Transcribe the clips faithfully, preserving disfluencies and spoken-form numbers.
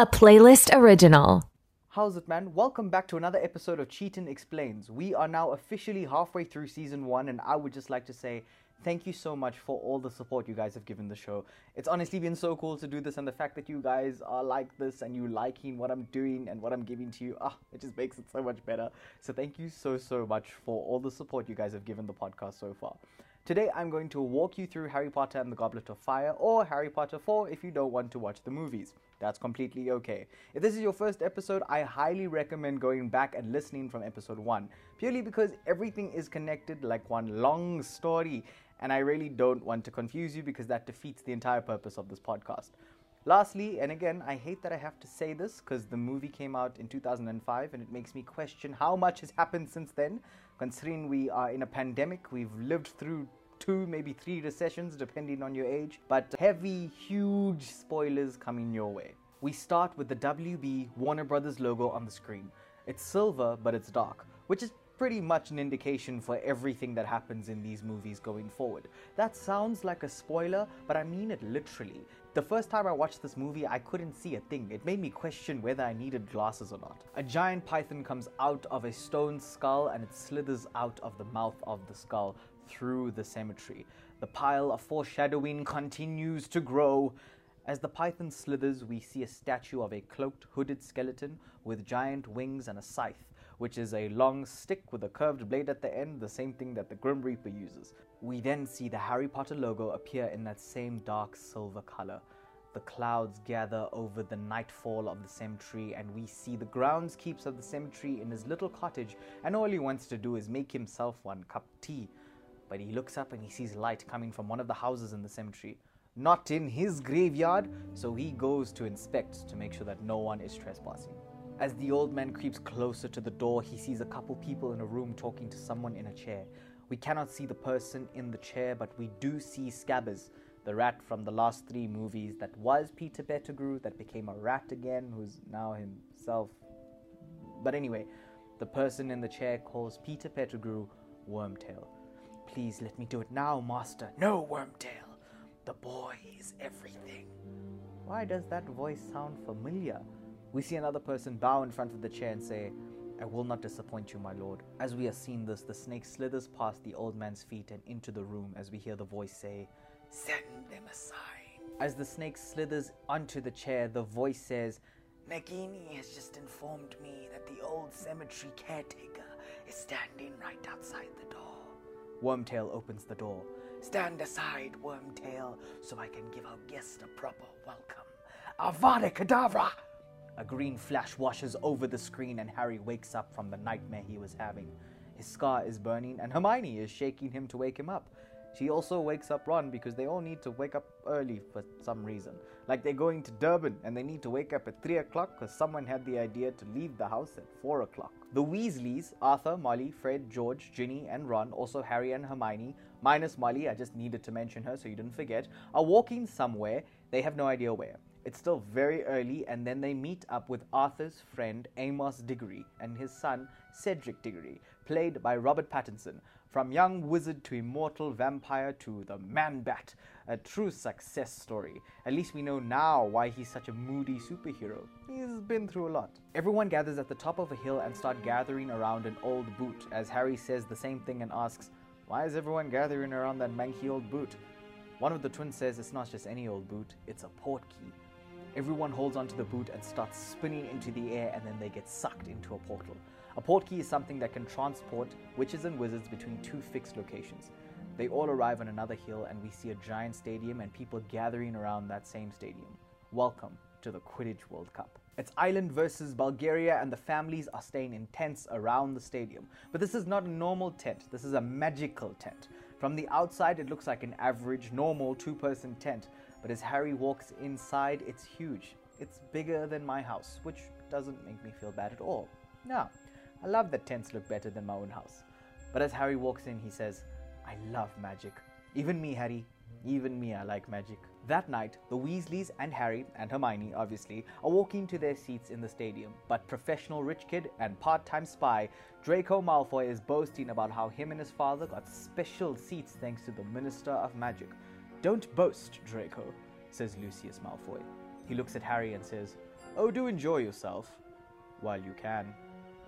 a playlist original. How's it, man? Welcome back to another episode of Cheatin' Explains. We are now officially halfway through season one, and I would just like to say thank you so much for all the support you guys have given the show. It's honestly been so cool to do this, and the fact that you guys are like this and you liking what I'm doing and what I'm giving to you, ah, it just makes it so much better. So thank you so, so much for all the support you guys have given the podcast so far. Today, I'm going to walk you through Harry Potter and the Goblet of Fire, or Harry Potter four if you don't want to watch the movies. That's completely okay. If this is your first episode, I highly recommend going back and listening from episode one, purely because everything is connected like one long story, and I really don't want to confuse you because that defeats the entire purpose of this podcast. Lastly, and again, I hate that I have to say this because the movie came out in two thousand five and it makes me question how much has happened since then. Considering we are in a pandemic, we've lived through two, maybe three recessions, depending on your age, but heavy, huge spoilers coming your way. We start with the W B Warner Brothers logo on the screen. It's silver, but it's dark, which is pretty much an indication for everything that happens in these movies going forward. That sounds like a spoiler, but I mean it literally. The first time I watched this movie, I couldn't see a thing. It made me question whether I needed glasses or not. A giant python comes out of a stone skull and it slithers out of the mouth of the skull through the cemetery. The pile of foreshadowing continues to grow. As the python slithers, we see a statue of a cloaked, hooded skeleton with giant wings and a scythe, which is a long stick with a curved blade at the end, the same thing that the Grim Reaper uses. We then see the Harry Potter logo appear in that same dark silver color. The clouds gather over the nightfall of the cemetery, and we see the groundskeeper of the cemetery in his little cottage, and all he wants to do is make himself one cup tea. But he looks up and he sees light coming from one of the houses in the cemetery. Not in his graveyard, so he goes to inspect to make sure that no one is trespassing. As the old man creeps closer to the door, he sees a couple people in a room talking to someone in a chair. We cannot see the person in the chair, but we do see Scabbers, the rat from the last three movies that was Peter Pettigrew, that became a rat again, who's now himself. But anyway, the person in the chair calls Peter Pettigrew Wormtail. Please let me do it now, master. No, Wormtail. The boy is everything. Why does that voice sound familiar? We see another person bow in front of the chair and say, I will not disappoint you, my lord. As we are seeing this, the snake slithers past the old man's feet and into the room as we hear the voice say, send them a sign. As the snake slithers onto the chair, the voice says, Nagini has just informed me that the old cemetery caretaker is standing right outside the door. Wormtail opens the door. Stand aside, Wormtail, so I can give our guest a proper welcome. Avada Kedavra! A green flash washes over the screen and Harry wakes up from the nightmare he was having. His scar is burning and Hermione is shaking him to wake him up. She also wakes up Ron because they all need to wake up early for some reason. Like they're going to Durban and they need to wake up at three o'clock because someone had the idea to leave the house at four o'clock. The Weasleys, Arthur, Molly, Fred, George, Ginny and Ron, also Harry and Hermione, minus Molly, I just needed to mention her so you didn't forget, are walking somewhere. They have no idea where. It's still very early, and then they meet up with Arthur's friend Amos Diggory and his son Cedric Diggory, played by Robert Pattinson. From young wizard to immortal vampire to the man-bat, a true success story. At least we know now why he's such a moody superhero. He's been through a lot. Everyone gathers at the top of a hill and start gathering around an old boot, as Harry says the same thing and asks, why is everyone gathering around that manky old boot? One of the twins says it's not just any old boot, it's a portkey. Everyone holds onto the boot and starts spinning into the air, and then they get sucked into a portal. A portkey is something that can transport witches and wizards between two fixed locations. They all arrive on another hill and we see a giant stadium and people gathering around that same stadium. Welcome to the Quidditch World Cup. It's Ireland versus Bulgaria and the families are staying in tents around the stadium. But this is not a normal tent, this is a magical tent. From the outside it looks like an average, normal two-person tent. But as Harry walks inside, it's huge. It's bigger than my house, which doesn't make me feel bad at all. No, I love that tents look better than my own house. But as Harry walks in, he says, I love magic. Even me, Harry. Even me, I like magic. That night, the Weasleys and Harry, and Hermione, obviously, are walking to their seats in the stadium. But professional rich kid and part-time spy, Draco Malfoy, is boasting about how him and his father got special seats thanks to the Minister of Magic. Don't boast, Draco, says Lucius Malfoy. He looks at Harry and says, Oh, do enjoy yourself while you can.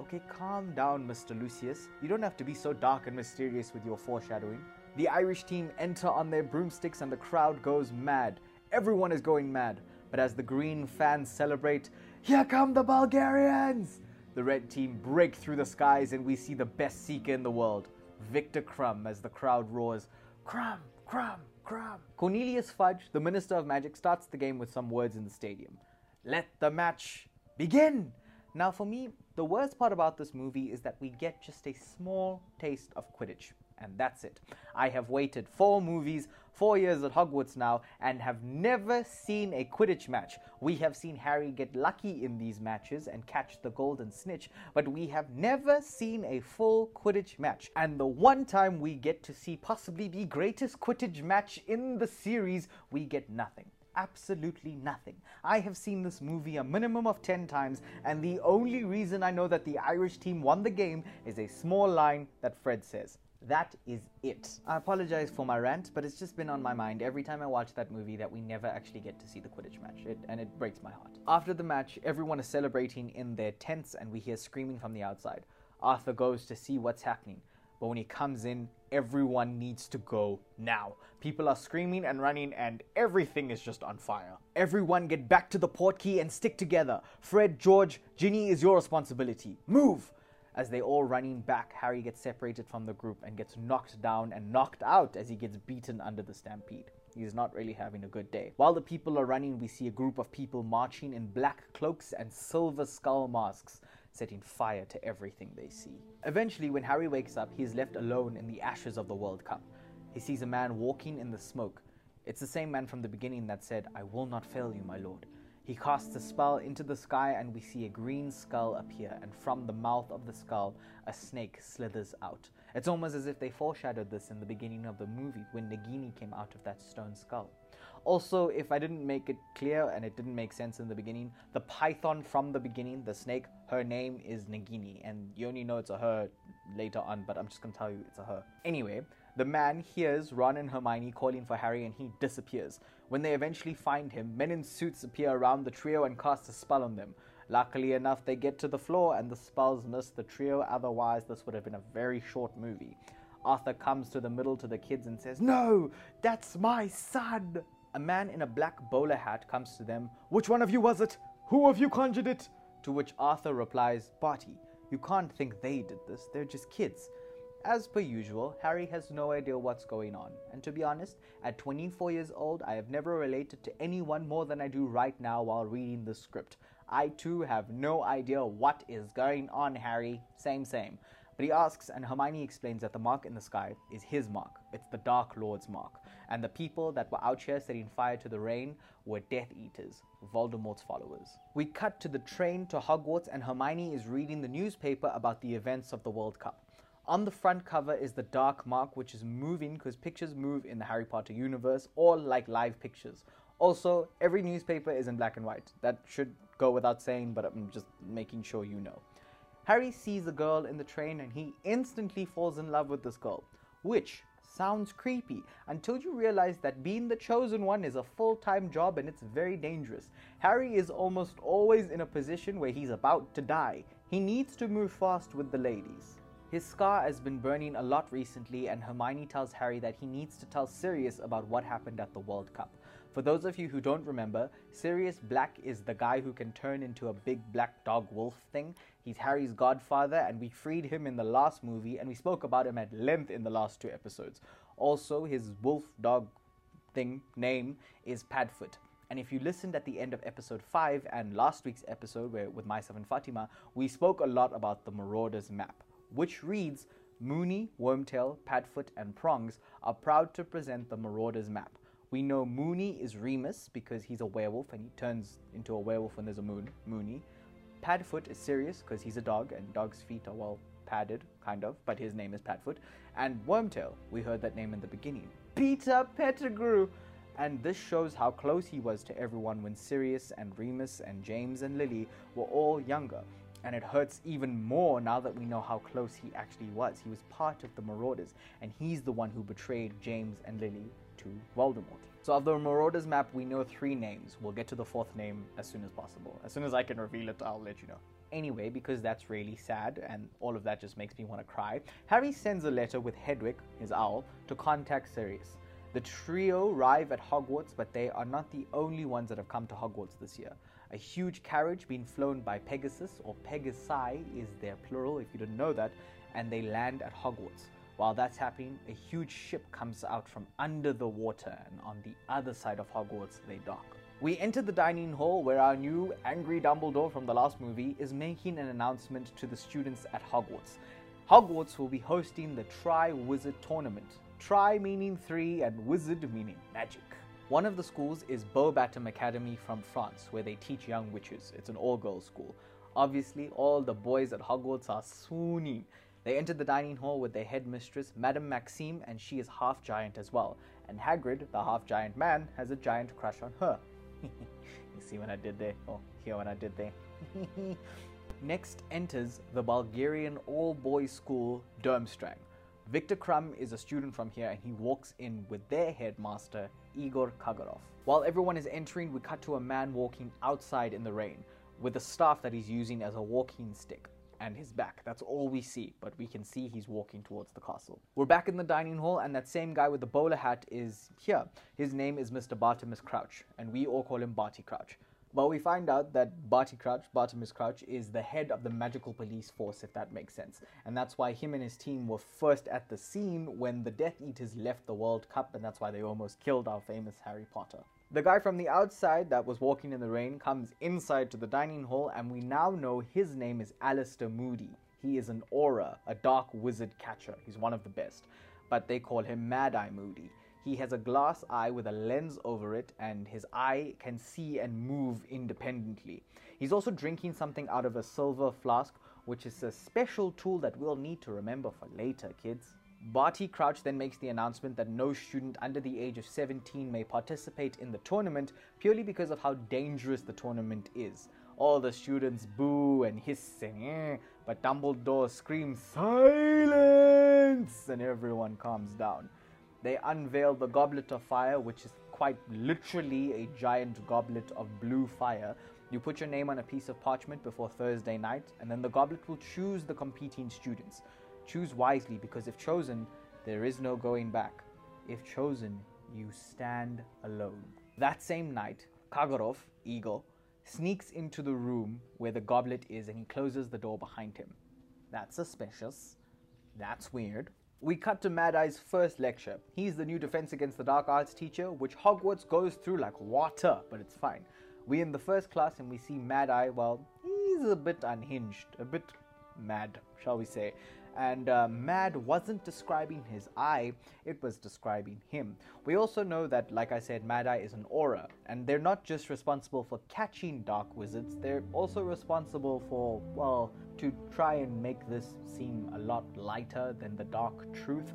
Okay, calm down, Mister Lucius. You don't have to be so dark and mysterious with your foreshadowing. The Irish team enter on their broomsticks and the crowd goes mad. Everyone is going mad. But as the green fans celebrate, here come the Bulgarians! The red team break through the skies and we see the best seeker in the world, Viktor Krum, as the crowd roars, Krum, Krum, Krum. Cornelius Fudge, the Minister of Magic, starts the game with some words in the stadium. Let the match begin! Now for me, the worst part about this movie is that we get just a small taste of Quidditch. And that's it. I have waited four movies, four years at Hogwarts now, and have never seen a Quidditch match. We have seen Harry get lucky in these matches and catch the golden snitch, but we have never seen a full Quidditch match. And the one time we get to see possibly the greatest Quidditch match in the series, we get nothing. Absolutely nothing. I have seen this movie a minimum of ten times, and the only reason I know that the Irish team won the game is a small line that Fred says. That is it. I apologize for my rant, but it's just been on my mind every time I watch that movie that we never actually get to see the Quidditch match, it, and it breaks my heart. After the match, everyone is celebrating in their tents and we hear screaming from the outside. Arthur goes to see what's happening, but when he comes in, everyone needs to go now. People are screaming and running and everything is just on fire. Everyone get back to the portkey and stick together. Fred, George, Ginny is your responsibility. Move! As they all running back, Harry gets separated from the group and gets knocked down and knocked out as he gets beaten under the stampede. He's not really having a good day. While the people are running, we see a group of people marching in black cloaks and silver skull masks, setting fire to everything they see. Eventually, when Harry wakes up, he is left alone in the ashes of the World Cup. He sees a man walking in the smoke. It's the same man from the beginning that said, "I will not fail you, my lord." He casts a spell into the sky and we see a green skull appear, and from the mouth of the skull, a snake slithers out. It's almost as if they foreshadowed this in the beginning of the movie when Nagini came out of that stone skull. Also, if I didn't make it clear and it didn't make sense in the beginning, the python from the beginning, the snake, her name is Nagini, and you only know it's a her later on, but I'm just gonna tell you it's a her. Anyway, the man hears Ron and Hermione calling for Harry and he disappears. When they eventually find him, men in suits appear around the trio and cast a spell on them. Luckily enough, they get to the floor and the spells miss the trio, otherwise this would have been a very short movie. Arthur comes to the middle to the kids and says, "No, that's my son!" A man in a black bowler hat comes to them. "Which one of you was it? Who of you conjured it?" To which Arthur replies, "Barty, you can't think they did this, they're just kids." As per usual, Harry has no idea what's going on, and to be honest, at twenty-four years old, I have never related to anyone more than I do right now while reading this script. I too have no idea what is going on, Harry. Same, same. But he asks, and Hermione explains that the mark in the sky is his mark. It's the Dark Lord's mark, and the people that were out here setting fire to the rain were Death Eaters, Voldemort's followers. We cut to the train to Hogwarts, and Hermione is reading the newspaper about the events of the World Cup. On the front cover is the Dark Mark, which is moving because pictures move in the Harry Potter universe, or like live pictures. Also, every newspaper is in black and white. That should go without saying, but I'm just making sure you know. Harry sees a girl in the train and he instantly falls in love with this girl, which sounds creepy until you realize that being the chosen one is a full-time job and it's very dangerous. Harry is almost always in a position where he's about to die. He needs to move fast with the ladies. His scar has been burning a lot recently, and Hermione tells Harry that he needs to tell Sirius about what happened at the World Cup. For those of you who don't remember, Sirius Black is the guy who can turn into a big black dog wolf thing. He's Harry's godfather, and we freed him in the last movie, and we spoke about him at length in the last two episodes. Also, his wolf dog thing name is Padfoot. And if you listened at the end of episode five and last week's episode where, with myself and Fatima, we spoke a lot about the Marauder's map, which reads, Moony, Wormtail, Padfoot and Prongs are proud to present the Marauder's map. We know Moony is Remus because he's a werewolf and he turns into a werewolf when there's a moon, Moony. Padfoot is Sirius because he's a dog and dogs' feet are well padded, kind of, but his name is Padfoot. And Wormtail, we heard that name in the beginning, Peter Pettigrew. And this shows how close he was to everyone when Sirius and Remus and James and Lily were all younger. And it hurts even more now that we know how close he actually was. He was part of the Marauders, and he's the one who betrayed James and Lily to Voldemort. So of the Marauder's map, we know three names. We'll get to the fourth name as soon as possible. As soon as I can reveal it, I'll let you know. Anyway, because that's really sad, and all of that just makes me want to cry, Harry sends a letter with Hedwig, his owl, to contact Sirius. The trio arrive at Hogwarts, but they are not the only ones that have come to Hogwarts this year. A huge carriage being flown by Pegasus, or Pegasi is their plural if you didn't know that, and they land at Hogwarts. While that's happening, a huge ship comes out from under the water, and on the other side of Hogwarts they dock. We enter the dining hall where our new angry Dumbledore from the last movie is making an announcement to the students at Hogwarts. Hogwarts will be hosting the Triwizard Tournament. Tri meaning three and wizard meaning magic. One of the schools is Beauxbatons Academy from France, where they teach young witches. It's an all-girls school. Obviously, all the boys at Hogwarts are swooning. They enter the dining hall with their headmistress, Madame Maxime, and she is half-giant as well. And Hagrid, the half-giant man, has a giant crush on her. You see what I did there? Oh, hear what I did there? Next enters the Bulgarian all-boys school, Durmstrang. Viktor Krum is a student from here, and he walks in with their headmaster, Igor Karkaroff. While everyone is entering, we cut to a man walking outside in the rain, with a staff that he's using as a walking stick, and his back. That's all we see, but we can see he's walking towards the castle. We're back in the dining hall, and that same guy with the bowler hat is here. His name is Mister Bartemius Crouch, and we all call him Barty Crouch. But we find out that Barty Crouch, Bartemius Crouch, is the head of the magical police force, if that makes sense. And that's why him and his team were first at the scene when the Death Eaters left the World Cup, and that's why they almost killed our famous Harry Potter. The guy from the outside that was walking in the rain comes inside to the dining hall, and we now know his name is Alastor Moody. He is an aura, a dark wizard catcher. He's one of the best, but they call him Mad Eye Moody. He has a glass eye with a lens over it, and his eye can see and move independently. He's also drinking something out of a silver flask, which is a special tool that we'll need to remember for later, kids. Barty Crouch then makes the announcement that no student under the age of seventeen may participate in the tournament, purely because of how dangerous the tournament is. All the students boo and hiss and eh, but Dumbledore screams, "Silence!" and everyone calms down. They unveil the Goblet of Fire, which is quite literally a giant goblet of blue fire. You put your name on a piece of parchment before Thursday night, and then the goblet will choose the competing students. Choose wisely, because if chosen, there is no going back. If chosen, you stand alone. That same night, Karkaroff, Igor, sneaks into the room where the goblet is, and he closes the door behind him. That's suspicious. That's weird. We cut to Mad Eye's first lecture. He's the new Defense Against the Dark Arts teacher, which Hogwarts goes through like water, but it's fine. We're in the first class and we see Mad Eye. Well, he's a bit unhinged, a bit mad, shall we say. And uh, mad wasn't describing his eye, it was describing him. We also know that, like I said, Mad Eye is an aura, and they're not just responsible for catching dark wizards, they're also responsible for, well, to try and make this seem a lot lighter than the dark truth,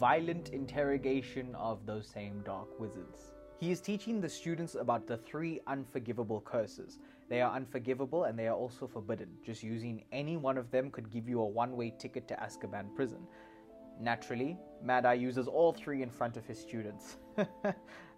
violent interrogation of those same dark wizards. He is teaching the students about the three unforgivable curses. They are unforgivable and they are also forbidden. Just using any one of them could give you a one-way ticket to Azkaban prison. Naturally, Mad Eye uses all three in front of his students.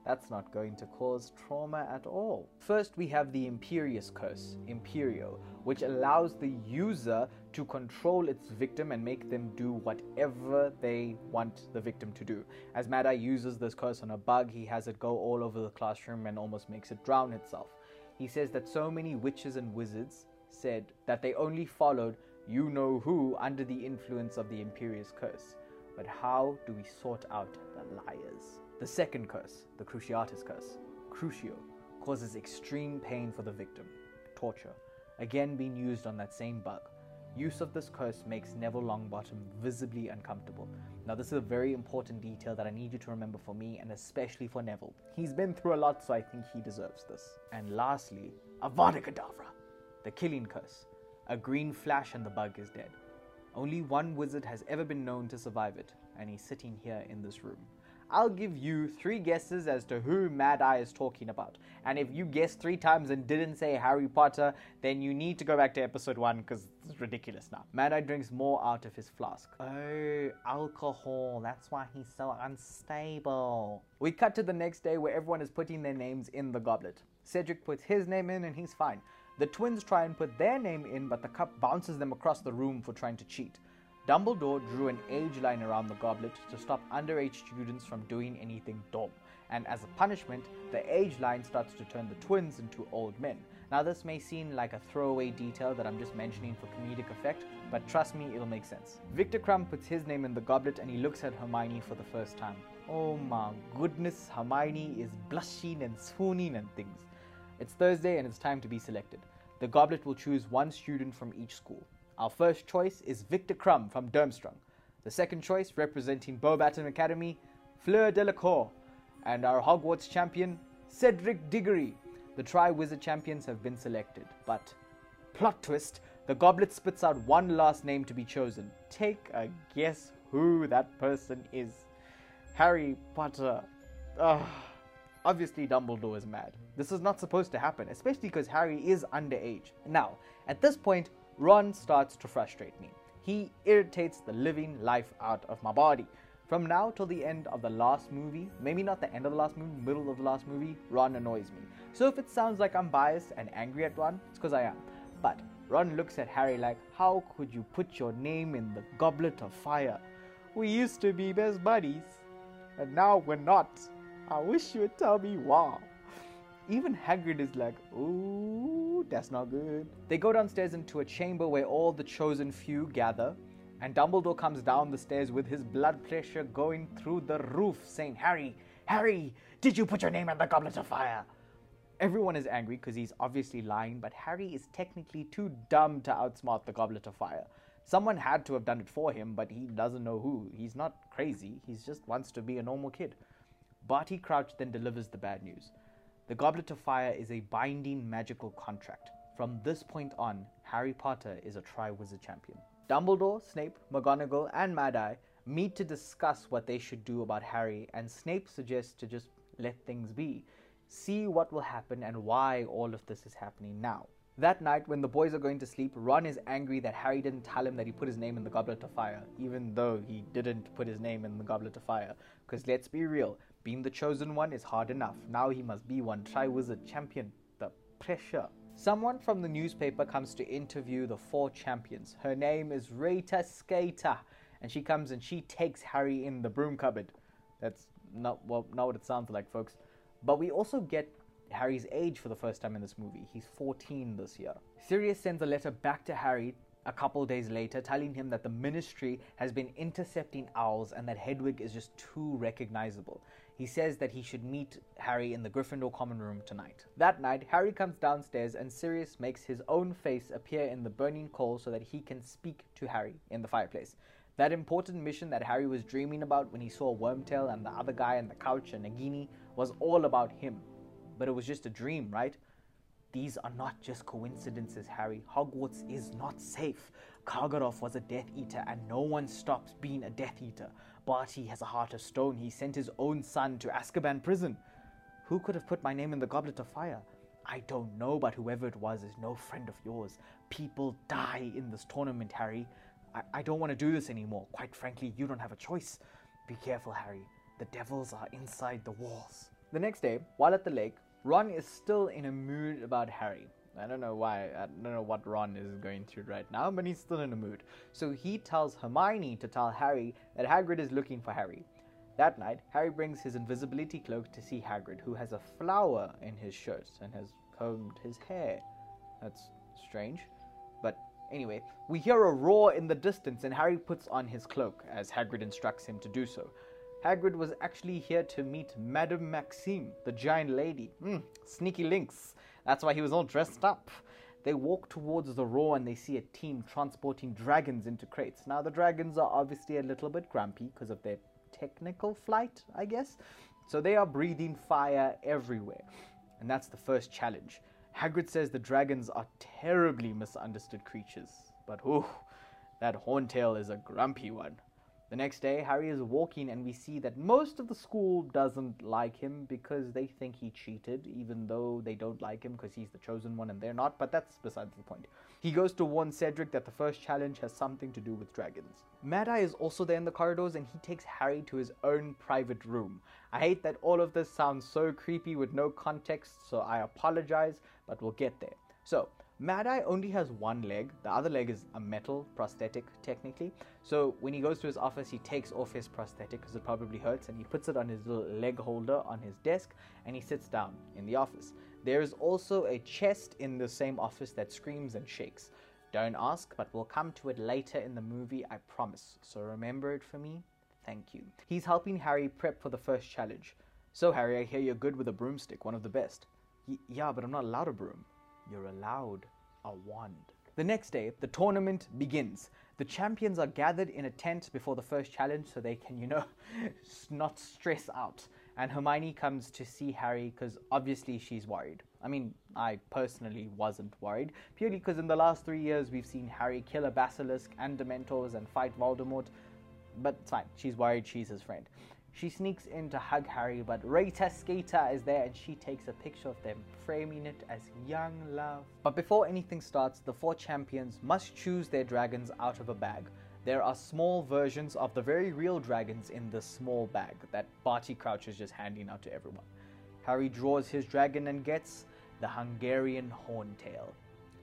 That's not going to cause trauma at all. First, we have the Imperius Curse, Imperio, which allows the user to control its victim and make them do whatever they want the victim to do. As Mad Eye uses this curse on a bug, he has it go all over the classroom and almost makes it drown itself. He says that so many witches and wizards said that they only followed you-know-who under the influence of the Imperius Curse. But how do we sort out the liars? The second curse, the Cruciatus curse, Crucio, causes extreme pain for the victim, torture, again being used on that same bug. Use of this curse makes Neville Longbottom visibly uncomfortable. Now this is a very important detail that I need you to remember for me and especially for Neville. He's been through a lot, so I think he deserves this. And lastly, Avada Kedavra, the killing curse. A green flash and the bug is dead. Only one wizard has ever been known to survive it, and he's sitting here in this room. I'll give you three guesses as to who Mad Eye is talking about. And if you guessed three times and didn't say Harry Potter, then you need to go back to episode one because it's ridiculous now. Mad Eye drinks more out of his flask. Oh, alcohol. That's why he's so unstable. We cut to the next day where everyone is putting their names in the goblet. Cedric puts his name in and he's fine. The twins try and put their name in, but the cup bounces them across the room for trying to cheat. Dumbledore drew an age line around the goblet to stop underage students from doing anything dumb, and as a punishment, the age line starts to turn the twins into old men. Now this may seem like a throwaway detail that I'm just mentioning for comedic effect, but trust me, it'll make sense. Viktor Krum puts his name in the goblet and he looks at Hermione for the first time. Oh my goodness, Hermione is blushing and swooning and things. It's Thursday and it's time to be selected. The goblet will choose one student from each school. Our first choice is Viktor Krum from Durmstrang. The second choice, representing Beauxbatons Academy, Fleur Delacour. And our Hogwarts champion, Cedric Diggory. The Triwizard champions have been selected, but plot twist, the goblet spits out one last name to be chosen. Take a guess who that person is. Harry Potter. Ugh. Obviously, Dumbledore is mad. This is not supposed to happen, especially because Harry is underage. Now, at this point, Ron starts to frustrate me. He irritates the living life out of my body. From now till the end of the last movie, maybe not the end of the last movie, middle of the last movie, Ron annoys me. So if it sounds like I'm biased and angry at Ron, it's because I am. But Ron looks at Harry like, how could you put your name in the goblet of fire? We used to be best buddies, and now we're not. I wish you would tell me why. Even Hagrid is like, ooh, that's not good. They go downstairs into a chamber where all the chosen few gather, and Dumbledore comes down the stairs with his blood pressure going through the roof, saying, Harry, Harry, did you put your name in the goblet of fire? Everyone is angry because he's obviously lying, but Harry is technically too dumb to outsmart the goblet of fire. Someone had to have done it for him, but he doesn't know who. He's not crazy, he just wants to be a normal kid. Barty Crouch then delivers the bad news. The Goblet of Fire is a binding magical contract. From this point on, Harry Potter is a Triwizard champion. Dumbledore, Snape, McGonagall and Mad-Eye meet to discuss what they should do about Harry, and Snape suggests to just let things be. See what will happen and why all of this is happening now. That night, when the boys are going to sleep, Ron is angry that Harry didn't tell him that he put his name in the Goblet of Fire, even though he didn't put his name in the Goblet of Fire. Because let's be real, being the chosen one is hard enough. Now he must be one Triwizard champion. The pressure. Someone from the newspaper comes to interview the four champions. Her name is Rita Skeeter, and she comes and she takes Harry in the broom cupboard. That's not, well, not what it sounds like, folks. But we also get Harry's age for the first time in this movie. He's fourteen this year. Sirius sends a letter back to Harry a couple days later telling him that the Ministry has been intercepting owls and that Hedwig is just too recognizable. He says that he should meet Harry in the Gryffindor common room tonight. That night, Harry comes downstairs and Sirius makes his own face appear in the burning coal so that he can speak to Harry in the fireplace. That important mission that Harry was dreaming about when he saw Wormtail and the other guy on the couch and Nagini was all about him. But it was just a dream, right? These are not just coincidences, Harry. Hogwarts is not safe. Karkaroff was a Death Eater and no one stops being a Death Eater. Barty has a heart of stone. He sent his own son to Azkaban prison. Who could have put my name in the Goblet of Fire? I don't know, but whoever it was is no friend of yours. People die in this tournament, Harry. I, I don't want to do this anymore. Quite frankly, you don't have a choice. Be careful, Harry. The devils are inside the walls. The next day, while at the lake, Ron is still in a mood about Harry. I don't know why, I don't know what Ron is going through right now, but he's still in a mood. So he tells Hermione to tell Harry that Hagrid is looking for Harry. That night, Harry brings his invisibility cloak to see Hagrid, who has a flower in his shirt and has combed his hair. That's strange. But anyway, we hear a roar in the distance and Harry puts on his cloak as Hagrid instructs him to do so. Hagrid was actually here to meet Madame Maxime, the giant lady. Mm, sneaky links. That's why he was all dressed up. They walk towards the roar and they see a team transporting dragons into crates. Now, the dragons are obviously a little bit grumpy because of their technical flight, I guess. So they are breathing fire everywhere. And that's the first challenge. Hagrid says the dragons are terribly misunderstood creatures. But ooh, that Horntail is a grumpy one. The next day, Harry is walking and we see that most of the school doesn't like him because they think he cheated, even though they don't like him because he's the chosen one and they're not, but that's besides the point. He goes to warn Cedric that the first challenge has something to do with dragons. Mad-Eye is also there in the corridors and he takes Harry to his own private room. I hate that all of this sounds so creepy with no context, so I apologize, but we'll get there. So, Mad-Eye only has one leg, the other leg is a metal prosthetic technically, so when he goes to his office he takes off his prosthetic because it probably hurts and he puts it on his little leg holder on his desk and he sits down in the office. There is also a chest in the same office that screams and shakes. Don't ask, but we'll come to it later in the movie, I promise, so remember it for me, thank you. He's helping Harry prep for the first challenge. So Harry, I hear you're good with a broomstick, one of the best. Y- yeah, but I'm not allowed a broom. You're allowed a wand. The next day, the tournament begins. The champions are gathered in a tent before the first challenge so they can, you know, not stress out. And Hermione comes to see Harry because obviously she's worried. I mean, I personally wasn't worried, purely because in the last three years we've seen Harry kill a basilisk and Dementors and fight Voldemort. But it's fine, she's worried, she's his friend. She sneaks in to hug Harry, but Rita Skeeter is there and she takes a picture of them, framing it as young love. But before anything starts, the four champions must choose their dragons out of a bag. There are small versions of the very real dragons in the small bag that Barty Crouch is just handing out to everyone. Harry draws his dragon and gets the Hungarian Horntail.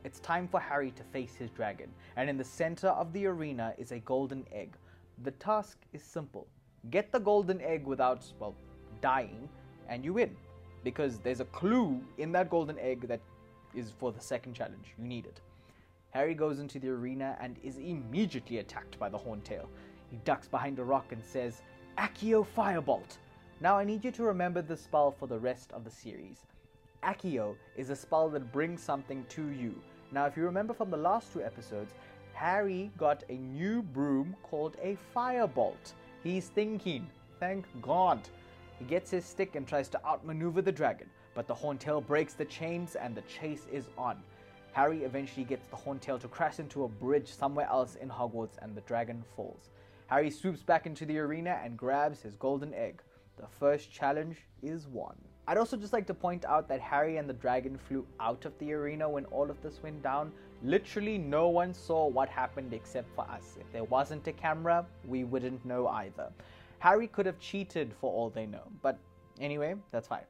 It's time for Harry to face his dragon, and in the center of the arena is a golden egg. The task is simple. Get the golden egg without, well, dying, and you win. Because there's a clue in that golden egg that is for the second challenge. You need it. Harry goes into the arena and is immediately attacked by the Horntail. He ducks behind a rock and says, Accio Firebolt! Now I need you to remember this spell for the rest of the series. Accio is a spell that brings something to you. Now if you remember from the last two episodes, Harry got a new broom called a Firebolt. He's thinking, thank God. He gets his stick and tries to outmaneuver the dragon, but the Horntail breaks the chains and the chase is on. Harry eventually gets the Horntail to crash into a bridge somewhere else in Hogwarts and the dragon falls. Harry swoops back into the arena and grabs his golden egg. The first challenge is won. I'd also just like to point out that Harry and the dragon flew out of the arena when all of this went down. Literally no one saw what happened except for us. If there wasn't a camera, we wouldn't know either. Harry could have cheated for all they know, but anyway, that's fine.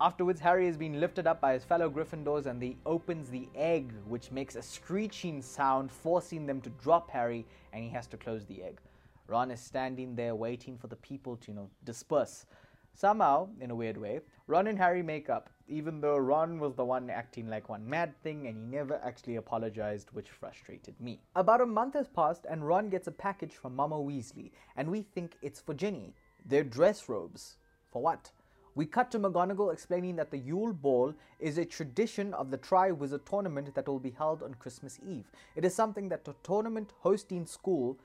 Afterwards, Harry is being lifted up by his fellow Gryffindors and he opens the egg, which makes a screeching sound, forcing them to drop Harry, and he has to close the egg. Ron is standing there waiting for the people to, you know, disperse. Somehow, in a weird way, Ron and Harry make up, even though Ron was the one acting like one mad thing and he never actually apologized, which frustrated me. About a month has passed and Ron gets a package from Mama Weasley and we think it's for Ginny. They're dress robes. For what? We cut to McGonagall explaining that the Yule Ball is a tradition of the Triwizard Tournament that will be held on Christmas Eve. It is something that the tournament hosting school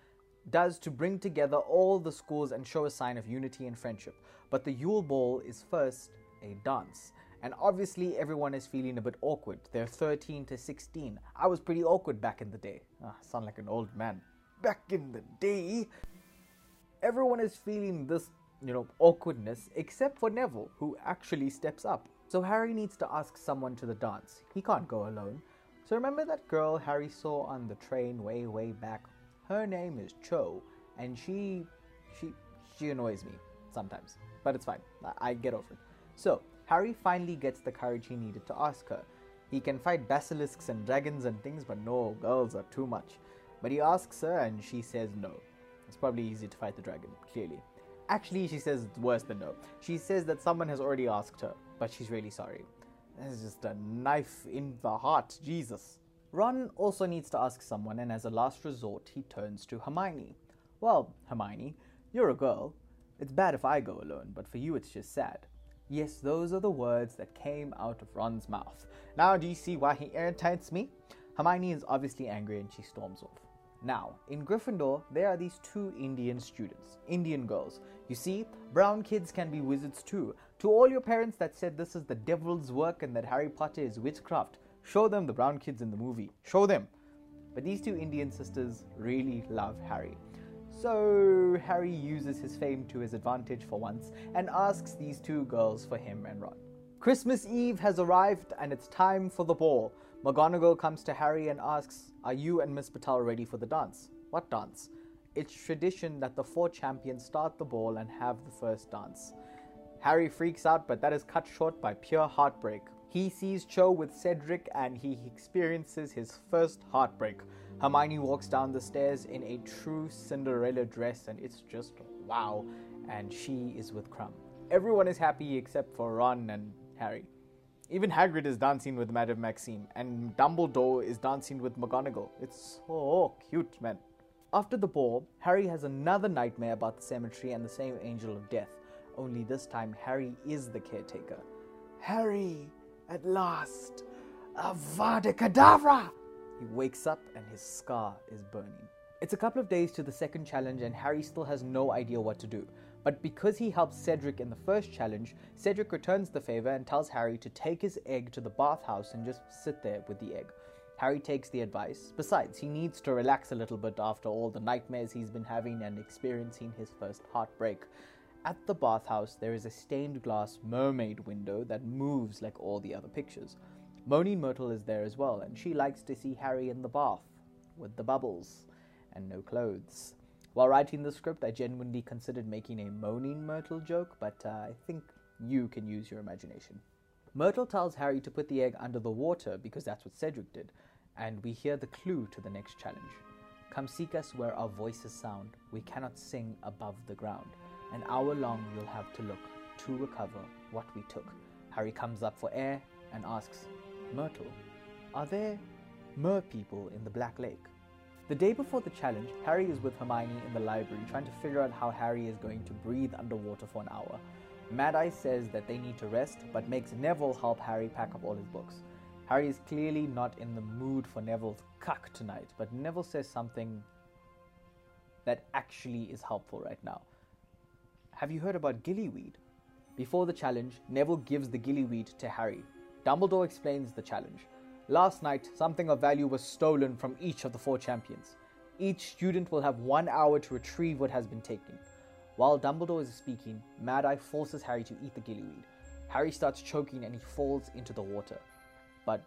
does to bring together all the schools and show a sign of unity and friendship. But the Yule Ball is first a dance. And obviously everyone is feeling a bit awkward. They're thirteen to sixteen. I was pretty awkward back in the day. Ah, I sound like an old man. Back in the day. Everyone is feeling this, you know, awkwardness except for Neville, who actually steps up. So Harry needs to ask someone to the dance. He can't go alone. So remember that girl Harry saw on the train way, way back? Her name is Cho, and she, she, she annoys me sometimes, but it's fine. I, I get over it. So Harry finally gets the courage he needed to ask her. He can fight basilisks and dragons and things, but no, girls are too much. But he asks her, and she says no. It's probably easy to fight the dragon, clearly. Actually, she says it's worse than no. She says that someone has already asked her, but she's really sorry. That's just a knife in the heart, Jesus. Ron also needs to ask someone, and as a last resort, he turns to Hermione. Well, Hermione, you're a girl. It's bad if I go alone, but for you it's just sad. Yes, those are the words that came out of Ron's mouth. Now do you see why he irritates me? Hermione is obviously angry and she storms off. Now, in Gryffindor, there are these two Indian students, Indian girls. You see, brown kids can be wizards too. To all your parents that said this is the devil's work and that Harry Potter is witchcraft, show them the brown kids in the movie. Show them. But these two Indian sisters really love Harry. So Harry uses his fame to his advantage for once and asks these two girls for him and Ron. Christmas Eve has arrived and it's time for the ball. McGonagall comes to Harry and asks, "Are you and Miss Patel ready for the dance?" "What dance?" "It's tradition that the four champions start the ball and have the first dance." Harry freaks out, but that is cut short by pure heartbreak. He sees Cho with Cedric and he experiences his first heartbreak. Hermione walks down the stairs in a true Cinderella dress and it's just wow, and she is with Krum. Everyone is happy except for Ron and Harry. Even Hagrid is dancing with Madame Maxime and Dumbledore is dancing with McGonagall. It's so cute, man. After the ball, Harry has another nightmare about the cemetery and the same angel of death. Only this time, Harry is the caretaker. Harry, at last, Avada Kedavra! He wakes up and his scar is burning. It's a couple of days to the second challenge and Harry still has no idea what to do. But because he helped Cedric in the first challenge, Cedric returns the favor and tells Harry to take his egg to the bathhouse and just sit there with the egg. Harry takes the advice. Besides, he needs to relax a little bit after all the nightmares he's been having and experiencing his first heartbreak. At the bathhouse, there is a stained glass mermaid window that moves like all the other pictures. Moony Myrtle is there as well, and she likes to see Harry in the bath, with the bubbles, and no clothes. While writing the script, I genuinely considered making a Moaning Myrtle joke, but uh, I think you can use your imagination. Myrtle tells Harry to put the egg under the water because that's what Cedric did, and we hear the clue to the next challenge. Come seek us where our voices sound, we cannot sing above the ground. An hour long you'll have to look to recover what we took. Harry comes up for air and asks, "Myrtle, are there mer people in the Black Lake?" The day before the challenge, Harry is with Hermione in the library trying to figure out how Harry is going to breathe underwater for an hour. Mad-Eye says that they need to rest, but makes Neville help Harry pack up all his books. Harry is clearly not in the mood for Neville's cuck tonight, but Neville says something that actually is helpful right now. "Have you heard about gillyweed?" Before the challenge, Neville gives the gillyweed to Harry. Dumbledore explains the challenge. Last night, something of value was stolen from each of the four champions. Each student will have one hour to retrieve what has been taken. While Dumbledore is speaking, Mad-Eye forces Harry to eat the gillyweed. Harry starts choking and he falls into the water. But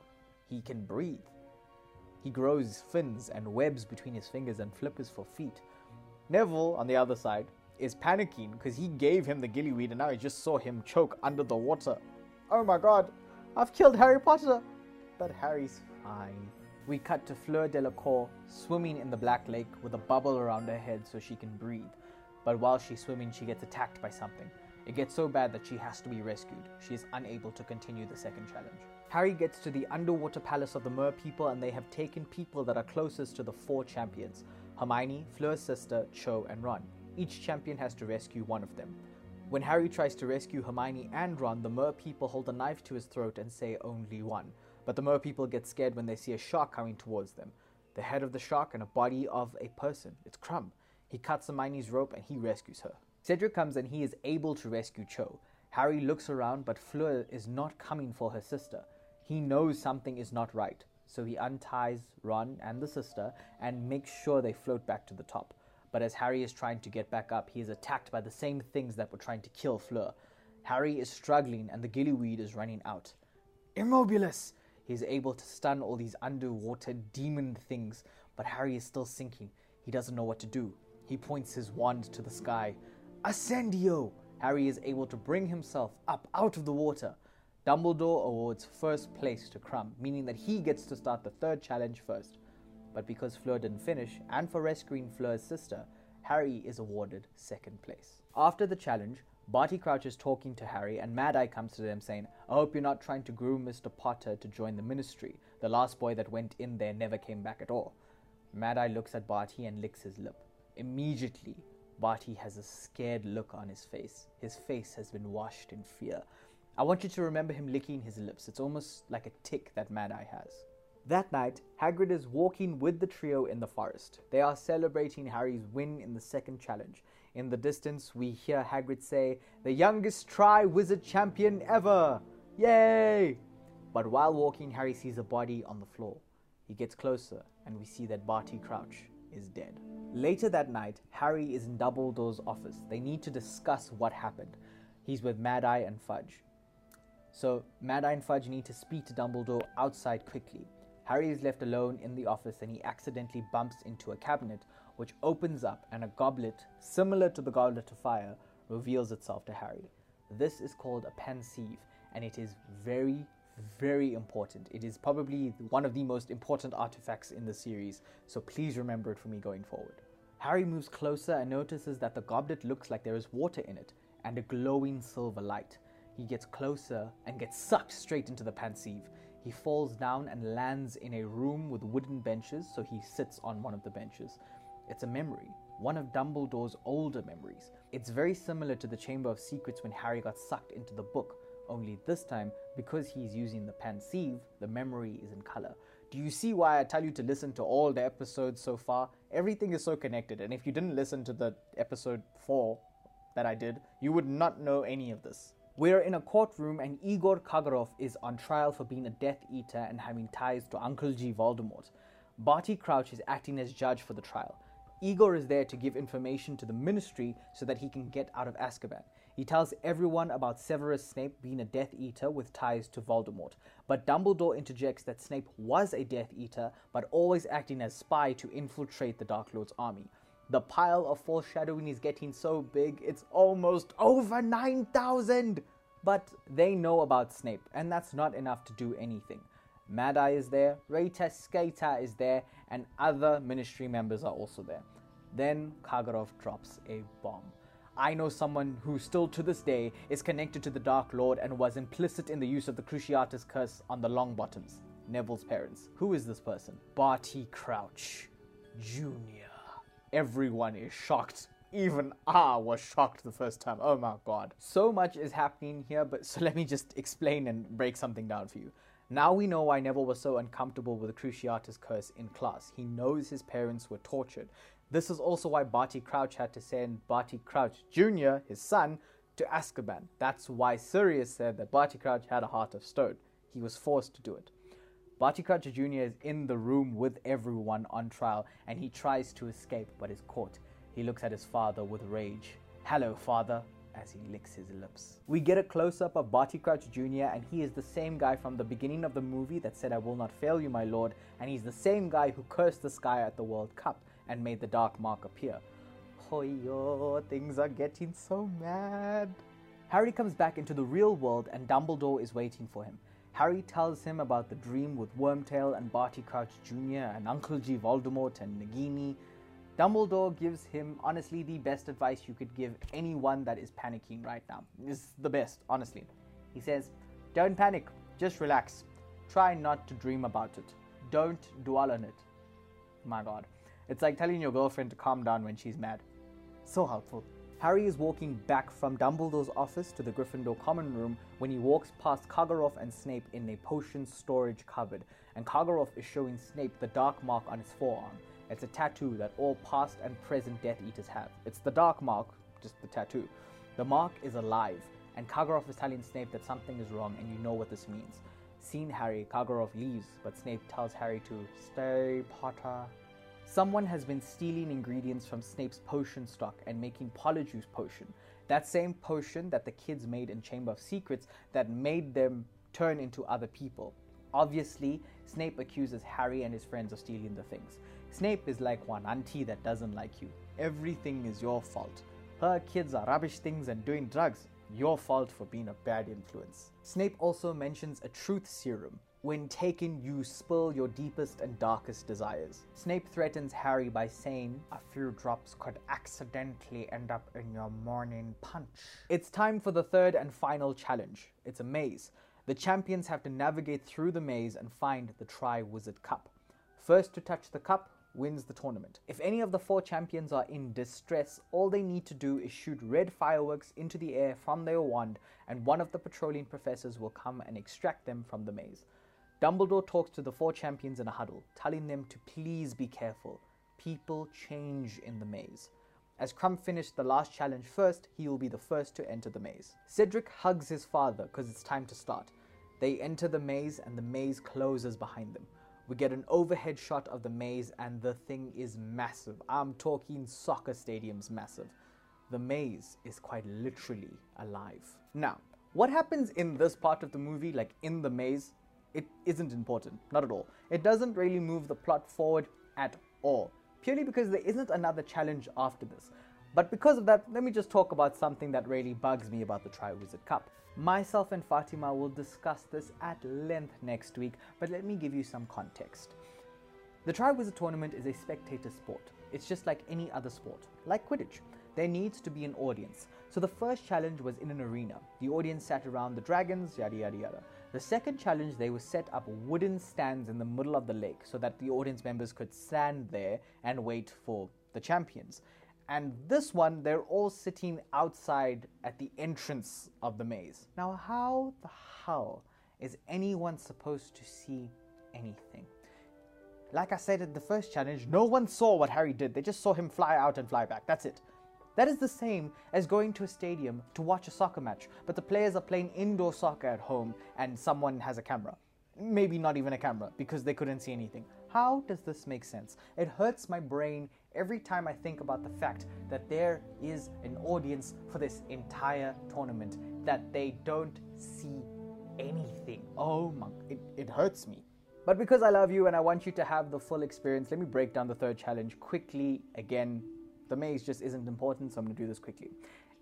he can breathe. He grows fins and webs between his fingers and flippers for feet. Neville, on the other side, is panicking because he gave him the gillyweed and now he just saw him choke under the water. "Oh my god, I've killed Harry Potter!" But Harry's fine. We cut to Fleur Delacour swimming in the Black Lake with a bubble around her head so she can breathe. But while she's swimming, she gets attacked by something. It gets so bad that she has to be rescued. She is unable to continue the second challenge. Harry gets to the underwater palace of the Mer people and they have taken people that are closest to the four champions. Hermione, Fleur's sister, Cho and Ron. Each champion has to rescue one of them. When Harry tries to rescue Hermione and Ron, the Mer people hold a knife to his throat and say only one. But the Mer people get scared when they see a shark coming towards them. The head of the shark and a body of a person. It's Krum. He cuts Hermione's rope and he rescues her. Cedric comes and he is able to rescue Cho. Harry looks around, but Fleur is not coming for her sister. He knows something is not right, so he unties Ron and the sister and makes sure they float back to the top. But as Harry is trying to get back up, he is attacked by the same things that were trying to kill Fleur. Harry is struggling and the gillyweed is running out. Immobilis! He is able to stun all these underwater demon things, but Harry is still sinking. He doesn't know what to do. He points his wand to the sky. Ascendio! Harry is able to bring himself up out of the water. Dumbledore awards first place to Krum, meaning that he gets to start the third challenge first. But because Fleur didn't finish, and for rescuing Fleur's sister, Harry is awarded second place. After the challenge, Barty Crouch is talking to Harry, and Mad-Eye comes to them saying, "I hope you're not trying to groom Mister Potter to join the ministry. The last boy that went in there never came back at all." Mad-Eye looks at Barty and licks his lip. Immediately, Barty has a scared look on his face. His face has been washed in fear. I want you to remember him licking his lips. It's almost like a tic that Mad-Eye has. That night, Hagrid is walking with the trio in the forest. They are celebrating Harry's win in the second challenge. In the distance, we hear Hagrid say, "The youngest Triwizard champion ever! Yay!" But while walking, Harry sees a body on the floor. He gets closer, and we see that Barty Crouch is dead. Later that night, Harry is in Dumbledore's office. They need to discuss what happened. He's with Mad-Eye and Fudge. So Mad-Eye and Fudge need to speak to Dumbledore outside quickly. Harry is left alone in the office and he accidentally bumps into a cabinet, which opens up and a goblet, similar to the Goblet of Fire, reveals itself to Harry. This is called a Pensieve, and it is very, very important. It is probably one of the most important artifacts in the series, so please remember it for me going forward. Harry moves closer and notices that the goblet looks like there is water in it, and a glowing silver light. He gets closer and gets sucked straight into the Pensieve. He falls down and lands in a room with wooden benches, so he sits on one of the benches. It's a memory, one of Dumbledore's older memories. It's very similar to the Chamber of Secrets when Harry got sucked into the book, only this time, because he's using the Pensieve, the memory is in color. Do you see why I tell you to listen to all the episodes so far? Everything is so connected, and if you didn't listen to the episode four that I did, you would not know any of this. We're in a courtroom and Igor Karkaroff is on trial for being a Death Eater and having ties to Uncle G Voldemort. Barty Crouch is acting as judge for the trial. Igor is there to give information to the Ministry so that he can get out of Azkaban. He tells everyone about Severus Snape being a Death Eater with ties to Voldemort, but Dumbledore interjects that Snape was a Death Eater but always acting as spy to infiltrate the Dark Lord's army. The pile of foreshadowing is getting so big, it's almost over nine thousand! But they know about Snape, and that's not enough to do anything. Mad-Eye is there, Rita Skeeter is there, and other Ministry members are also there. Then Karkaroff drops a bomb. I know someone who still to this day is connected to the Dark Lord and was implicit in the use of the Cruciatus curse on the Longbottoms, Neville's parents. Who is this person? Barty Crouch Junior Everyone is shocked. Even I was shocked the first time. Oh my god. So much is happening here, but so let me just explain and break something down for you. Now we know why Neville was so uncomfortable with the Cruciatus curse in class. He knows his parents were tortured. This is also why Barty Crouch had to send Barty Crouch Junior, his son, to Azkaban. That's why Sirius said that Barty Crouch had a heart of stone. He was forced to do it. Barty Crouch Junior is in the room with everyone on trial and he tries to escape but is caught. He looks at his father with rage. "Hello, father," as he licks his lips. We get a close-up of Barty Crouch Junior and he is the same guy from the beginning of the movie that said, "I will not fail you, my lord," and he's the same guy who cursed the sky at the World Cup and made the Dark Mark appear. Oh yo, things are getting so mad. Harry comes back into the real world and Dumbledore is waiting for him. Harry tells him about the dream with Wormtail and Barty Crouch Junior and Uncle G Voldemort and Nagini. Dumbledore gives him honestly the best advice you could give anyone that is panicking right now. It's the best, honestly. He says, "Don't panic, just relax. Try not to dream about it. Don't dwell on it." My god. It's like telling your girlfriend to calm down when she's mad. So helpful. Harry is walking back from Dumbledore's office to the Gryffindor common room when he walks past Karkaroff and Snape in a potion storage cupboard, and Karkaroff is showing Snape the Dark Mark on his forearm. It's a tattoo that all past and present Death Eaters have. It's the Dark Mark, just the tattoo. The mark is alive, and Karkaroff is telling Snape that something is wrong and you know what this means. Seeing Harry, Karkaroff leaves, but Snape tells Harry to stay, Potter. Someone has been stealing ingredients from Snape's potion stock and making Polyjuice potion. That same potion that the kids made in Chamber of Secrets that made them turn into other people. Obviously, Snape accuses Harry and his friends of stealing the things. Snape is like one auntie that doesn't like you. Everything is your fault. Her kids are rubbish things and doing drugs. Your fault for being a bad influence. Snape also mentions a truth serum. When taken, you spill your deepest and darkest desires. Snape threatens Harry by saying, "A few drops could accidentally end up in your morning punch." It's time for the third and final challenge. It's a maze. The champions have to navigate through the maze and find the Triwizard Cup. First to touch the cup wins the tournament. If any of the four champions are in distress, all they need to do is shoot red fireworks into the air from their wand, and one of the patrolling professors will come and extract them from the maze. Dumbledore talks to the four champions in a huddle, telling them to please be careful. People change in the maze. As Krum finished the last challenge first, he will be the first to enter the maze. Cedric hugs his father because it's time to start. They enter the maze and the maze closes behind them. We get an overhead shot of the maze, and the thing is massive. I'm talking soccer stadiums massive. The maze is quite literally alive. Now, what happens in this part of the movie, like in the maze, it isn't important, not at all. It doesn't really move the plot forward at all, purely because there isn't another challenge after this. But because of that, let me just talk about something that really bugs me about the Triwizard Cup. Myself and Fatima will discuss this at length next week, but let me give you some context. The Triwizard Tournament is a spectator sport. It's just like any other sport, like Quidditch. There needs to be an audience. So the first challenge was in an arena. The audience sat around the dragons, yada yada yada. The second challenge, they were set up wooden stands in the middle of the lake so that the audience members could stand there and wait for the champions. And this one, they're all sitting outside at the entrance of the maze. Now, how the hell is anyone supposed to see anything? Like I said at the first challenge, no one saw what Harry did. They just saw him fly out and fly back. That's it. That is the same as going to a stadium to watch a soccer match, but the players are playing indoor soccer at home and someone has a camera. Maybe not even a camera, because they couldn't see anything. How does this make sense? It hurts my brain every time I think about the fact that there is an audience for this entire tournament, that they don't see anything. Oh my, it, it hurts me. But because I love you and I want you to have the full experience, let me break down the third challenge quickly again. The maze just isn't important, so I'm gonna do this quickly.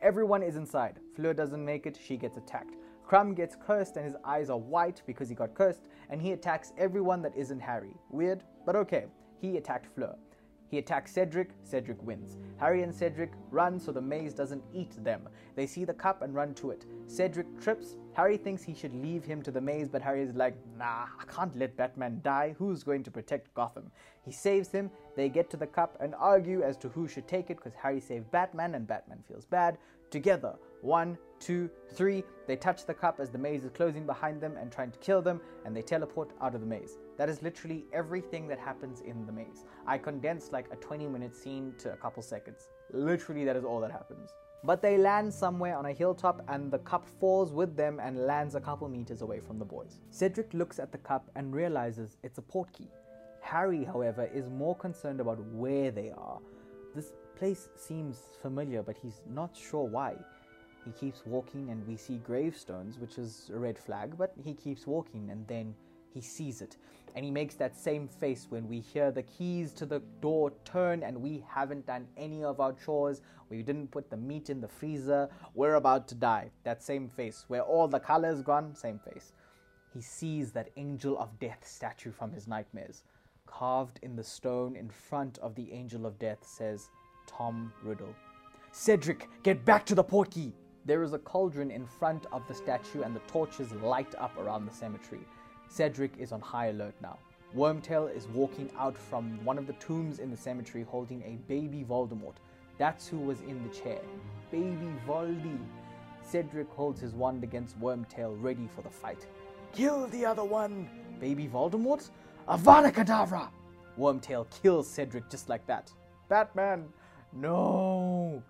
Everyone is inside. Fleur doesn't make it, she gets attacked. Krum gets cursed and his eyes are white because he got cursed, and he attacks everyone that isn't Harry. Weird, but okay. He attacked Fleur. He attacks Cedric, Cedric wins. Harry and Cedric run so the maze doesn't eat them. They see the cup and run to it. Cedric trips. Harry thinks he should leave him to the maze, but Harry is like, nah, I can't let Batman die. Who's going to protect Gotham? He saves him. They get to the cup and argue as to who should take it because Harry saved Batman and Batman feels bad. Together, one, two, three, they touch the cup as the maze is closing behind them and trying to kill them, and they teleport out of the maze. That is literally everything that happens in the maze. I condensed like a twenty minute scene to a couple seconds. Literally, that is all that happens. But they land somewhere on a hilltop and the cup falls with them and lands a couple meters away from the boys. Cedric looks at the cup and realizes it's a portkey. Harry, however, is more concerned about where they are. This place seems familiar, but he's not sure why. He keeps walking and we see gravestones, which is a red flag, but he keeps walking and then he sees it. And he makes that same face when we hear the keys to the door turn and we haven't done any of our chores. We didn't put the meat in the freezer. We're about to die. That same face where all the color is gone, same face. He sees that Angel of Death statue from his nightmares. Carved in the stone in front of the Angel of Death says, Tom Riddle. Cedric, get back to the portkey! There is a cauldron in front of the statue and the torches light up around the cemetery. Cedric is on high alert now. Wormtail is walking out from one of the tombs in the cemetery holding a baby Voldemort. That's who was in the chair. Baby Voldy. Cedric holds his wand against Wormtail ready for the fight. Kill the other one! Baby Voldemort? Avada Kedavra! Wormtail kills Cedric just like that. Batman! No!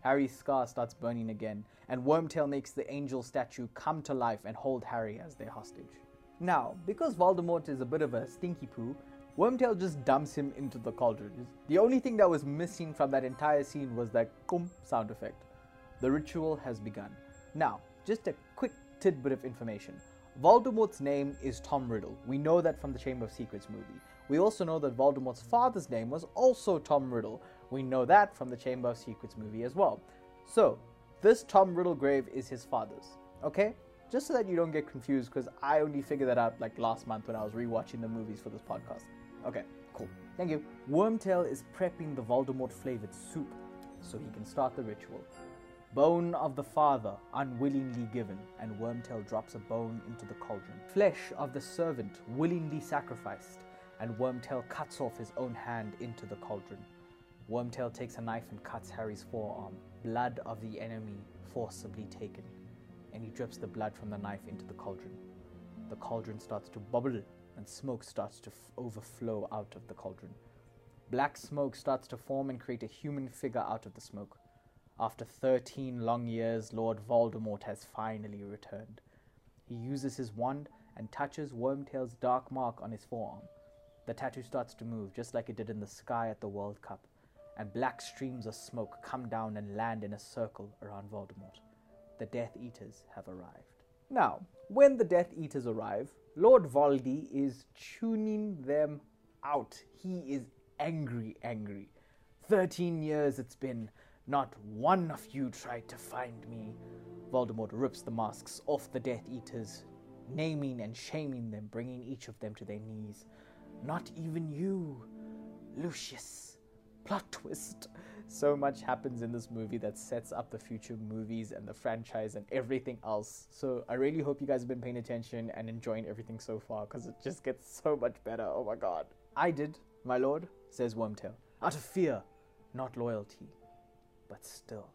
Harry's scar starts burning again, and Wormtail makes the angel statue come to life and hold Harry as their hostage. Now, because Voldemort is a bit of a stinky poo, Wormtail just dumps him into the cauldron. The only thing that was missing from that entire scene was that kum sound effect. The ritual has begun. Now, just a quick tidbit of information. Voldemort's name is Tom Riddle. We know that from the Chamber of Secrets movie. We also know that Voldemort's father's name was also Tom Riddle. We know that from the Chamber of Secrets movie as well. So, this Tom Riddle grave is his father's, okay? Just so that you don't get confused, because I only figured that out like last month when I was rewatching the movies for this podcast. Okay, cool. Thank you. Wormtail is prepping the Voldemort-flavored soup so he can start the ritual. Bone of the father unwillingly given, and Wormtail drops a bone into the cauldron. Flesh of the servant willingly sacrificed, and Wormtail cuts off his own hand into the cauldron. Wormtail takes a knife and cuts Harry's forearm. Blood of the enemy forcibly taken, and he drips the blood from the knife into the cauldron. The cauldron starts to bubble, and smoke starts to f- overflow out of the cauldron. Black smoke starts to form and create a human figure out of the smoke. After thirteen long years, Lord Voldemort has finally returned. He uses his wand and touches Wormtail's dark mark on his forearm. The tattoo starts to move, just like it did in the sky at the World Cup, and black streams of smoke come down and land in a circle around Voldemort. The Death Eaters have arrived. Now, when the Death Eaters arrive, Lord Voldy is tuning them out. He is angry, angry. Thirteen years it's been. Not one of you tried to find me. Voldemort rips the masks off the Death Eaters, naming and shaming them, bringing each of them to their knees. Not even you, Lucius. Plot twist. So much happens in this movie that sets up the future movies and the franchise and everything else. So I really hope you guys have been paying attention and enjoying everything so far, because it just gets so much better. Oh my god. I did, my lord, says Wormtail, out of fear, not loyalty, but still.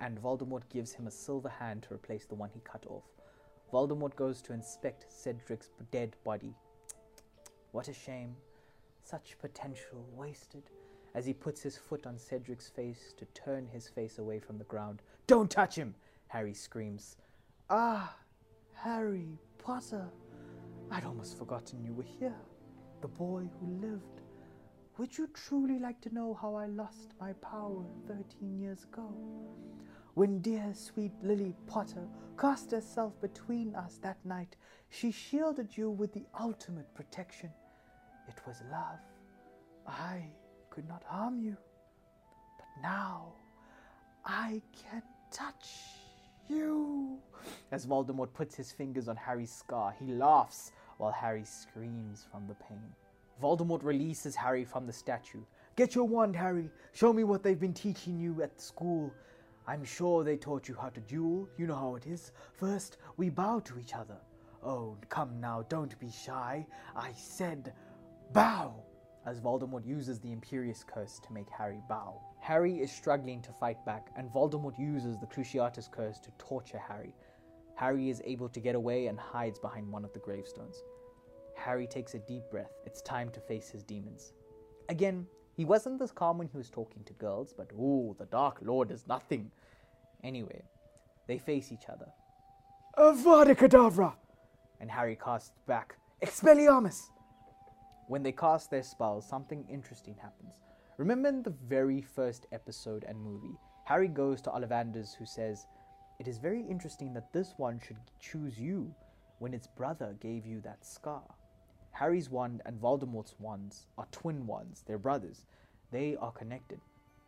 And Voldemort gives him a silver hand to replace the one he cut off. Voldemort goes to inspect Cedric's dead body. What a shame. Such potential wasted. As he puts his foot on Cedric's face to turn his face away from the ground. Don't touch him! Harry screams. Ah, Harry Potter. I'd almost forgotten you were here. The boy who lived. Would you truly like to know how I lost my power thirteen years ago? When dear sweet Lily Potter cast herself between us that night, she shielded you with the ultimate protection. It was love. I could not harm you. But now, I can touch you. As Voldemort puts his fingers on Harry's scar, he laughs while Harry screams from the pain. Voldemort releases Harry from the statue. Get your wand, Harry. Show me what they've been teaching you at school. I'm sure they taught you how to duel. You know how it is. First, we bow to each other. Oh, come now, don't be shy. I said, bow! As Voldemort uses the Imperius Curse to make Harry bow. Harry is struggling to fight back, and Voldemort uses the Cruciatus Curse to torture Harry. Harry is able to get away and hides behind one of the gravestones. Harry takes a deep breath. It's time to face his demons. Again, he wasn't this calm when he was talking to girls, but ooh, the Dark Lord is nothing. Anyway, they face each other. Avada Kedavra! And Harry casts back, Expelliarmus! When they cast their spells, something interesting happens. Remember in the very first episode and movie, Harry goes to Ollivanders who says, it is very interesting that this one should choose you when its brother gave you that scar. Harry's wand and Voldemort's wands are twin wands, they're brothers. They are connected.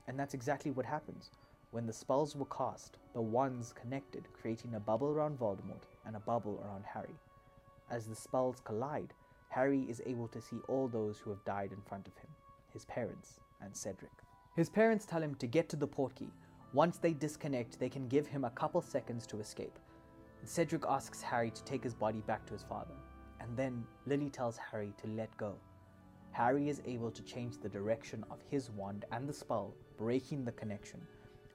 And that's exactly what happens. When the spells were cast, the wands connected, creating a bubble around Voldemort and a bubble around Harry. As the spells collide, Harry is able to see all those who have died in front of him, his parents and Cedric. His parents tell him to get to the portkey. Once they disconnect, they can give him a couple seconds to escape. Cedric asks Harry to take his body back to his father. And then Lily tells Harry to let go. Harry is able to change the direction of his wand and the spell, breaking the connection.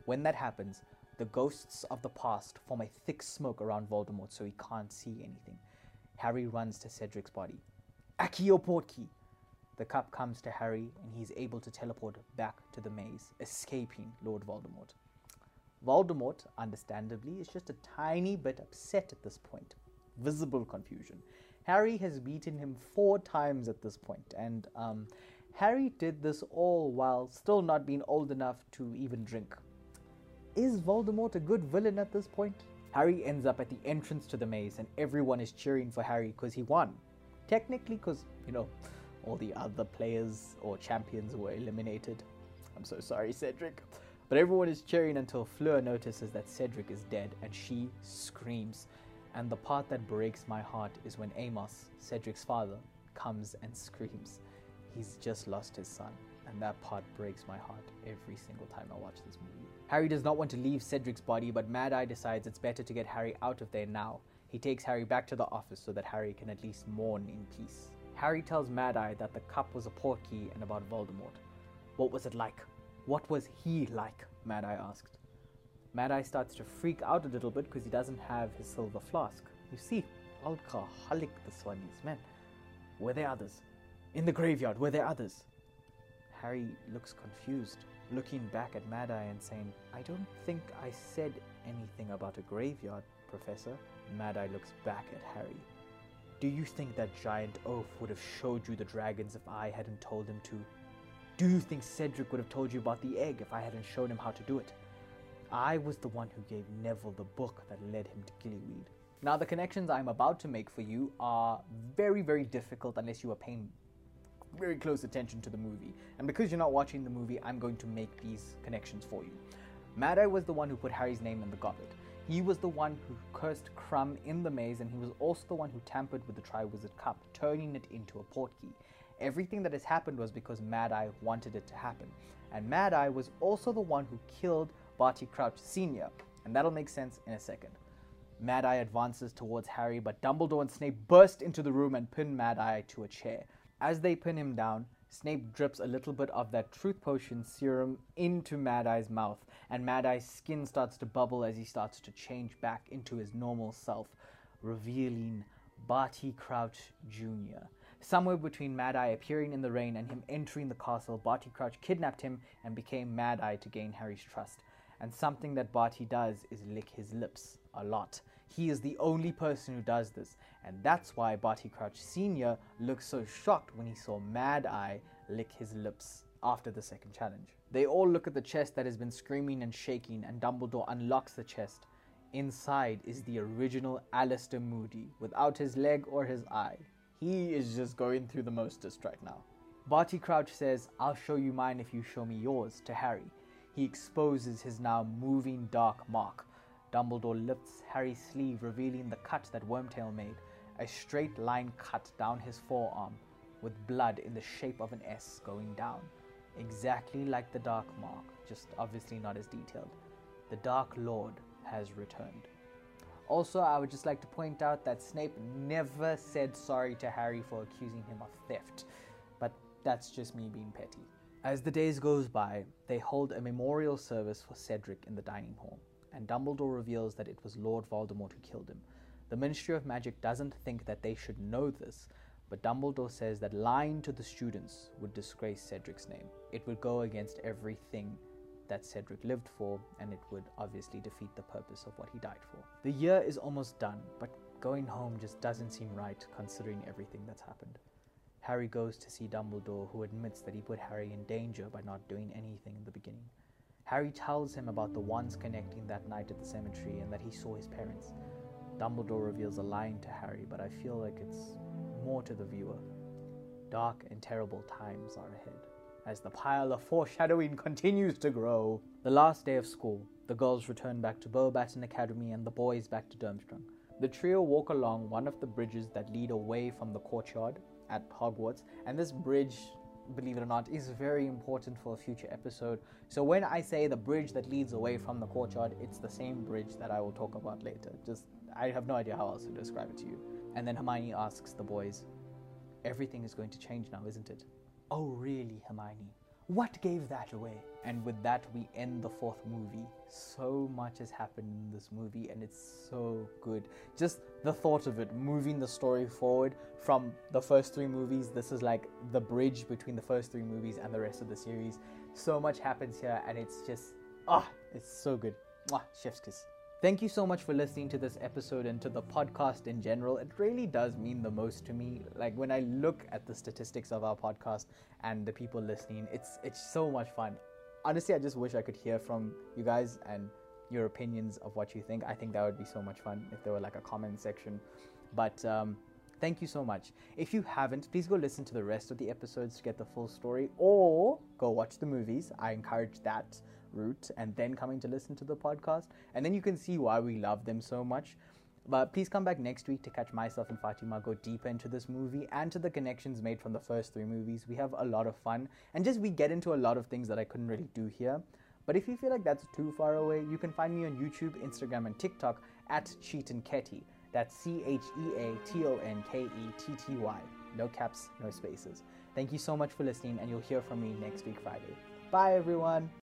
When that happens, the ghosts of the past form a thick smoke around Voldemort so he can't see anything. Harry runs to Cedric's body. Accio Portkey! The cup comes to Harry and he's able to teleport back to the maze, escaping Lord Voldemort. Voldemort, understandably, is just a tiny bit upset at this point. Visible confusion. Harry has beaten him four times at this point, and um, Harry did this all while still not being old enough to even drink. Is Voldemort a good villain at this point? Harry ends up at the entrance to the maze and everyone is cheering for Harry because he won. Technically because, you know, all the other players or champions were eliminated. I'm so sorry, Cedric. But everyone is cheering until Fleur notices that Cedric is dead and she screams. And the part that breaks my heart is when Amos, Cedric's father, comes and screams. He's just lost his son, and that part breaks my heart every single time I watch this movie. Harry does not want to leave Cedric's body, but Mad-Eye decides it's better to get Harry out of there now. He takes Harry back to the office so that Harry can at least mourn in peace. Harry tells Mad-Eye that the cup was a portkey and about Voldemort. What was it like? What was he like? Mad-Eye asked. Mad-Eye starts to freak out a little bit because he doesn't have his silver flask. You see, alcoholic this one is, man. Were there others? In the graveyard, were there others? Harry looks confused, looking back at Mad-Eye and saying, I don't think I said anything about a graveyard, Professor. Mad-Eye looks back at Harry. Do you think that giant oaf would have showed you the dragons if I hadn't told him to? Do you think Cedric would have told you about the egg if I hadn't shown him how to do it? I was the one who gave Neville the book that led him to Gillyweed. Now, the connections I'm about to make for you are very, very difficult unless you are paying very close attention to the movie. And because you're not watching the movie, I'm going to make these connections for you. Mad-Eye was the one who put Harry's name in the goblet. He was the one who cursed Krum in the maze, and he was also the one who tampered with the Triwizard Cup, turning it into a portkey. Everything that has happened was because Mad-Eye wanted it to happen. And Mad-Eye was also the one who killed Barty Crouch Senior, and that'll make sense in a second. Mad-Eye advances towards Harry, but Dumbledore and Snape burst into the room and pin Mad-Eye to a chair. As they pin him down, Snape drips a little bit of that truth potion serum into Mad-Eye's mouth, and Mad-Eye's skin starts to bubble as he starts to change back into his normal self, revealing Barty Crouch Junior Somewhere between Mad-Eye appearing in the rain and him entering the castle, Barty Crouch kidnapped him and became Mad-Eye to gain Harry's trust. And something that Barty does is lick his lips a lot. He is the only person who does this, and that's why Barty Crouch Senior looked so shocked when he saw Mad-Eye lick his lips after the second challenge. They all look at the chest that has been screaming and shaking, and Dumbledore unlocks the chest. Inside is the original Alastor Moody, without his leg or his eye. He is just going through the mostest right now. Barty Crouch says, "I'll show you mine if you show me yours," to Harry. He exposes his now moving Dark Mark. Dumbledore lifts Harry's sleeve, revealing the cut that Wormtail made, a straight line cut down his forearm, with blood in the shape of an S going down, exactly like the Dark Mark, just obviously not as detailed. The Dark Lord has returned. Also, I would just like to point out that Snape never said sorry to Harry for accusing him of theft, but that's just me being petty. As the days goes by, they hold a memorial service for Cedric in the dining hall, and Dumbledore reveals that it was Lord Voldemort who killed him. The Ministry of Magic doesn't think that they should know this, but Dumbledore says that lying to the students would disgrace Cedric's name. It would go against everything that Cedric lived for, and it would obviously defeat the purpose of what he died for. The year is almost done, but going home just doesn't seem right considering everything that's happened. Harry goes to see Dumbledore, who admits that he put Harry in danger by not doing anything in the beginning. Harry tells him about the wands connecting that night at the cemetery and that he saw his parents. Dumbledore reveals a line to Harry, but I feel like it's more to the viewer. Dark and terrible times are ahead, as the pile of foreshadowing continues to grow. The last day of school, the girls return back to Beauxbatons Academy and the boys back to Durmstrang. The trio walk along one of the bridges that lead away from the courtyard at Hogwarts, and this bridge, believe it or not, is very important for a future episode. So when I say the bridge that leads away from the courtyard, it's the same bridge that I will talk about later. Just, I have no idea how else to describe it to you. And then Hermione asks the boys, "Everything is going to change now, isn't it?" "Oh really, Hermione? What gave that away?" And with that, we end the fourth movie. So much has happened in this movie, and it's so good. Just the thought of it, moving the story forward from the first three movies. This is like the bridge between the first three movies and the rest of the series. So much happens here, and it's just, ah, it's so good. Mwah, chef's kiss. Thank you so much for listening to this episode and to the podcast in general. It really does mean the most to me. Like, when I look at the statistics of our podcast and the people listening, it's it's so much fun. Honestly, I just wish I could hear from you guys and your opinions of what you think. I think that would be so much fun if there were like a comment section. But um, thank you so much. If you haven't, please go listen to the rest of the episodes to get the full story, or go watch the movies. I encourage that route, and then coming to listen to the podcast, and then you can see why we love them so much. But please come back next week to catch myself and Fatima go deeper into this movie and to the connections made from the first three movies. We have a lot of fun, and just we get into a lot of things that I couldn't really do here. But if you feel like that's too far away, you can find me on YouTube, Instagram, and TikTok at Cheaton Ketty. That's C H E A T O N K E T T Y. No caps, no spaces. Thank you so much for listening, and you'll hear from me next week Friday. Bye everyone.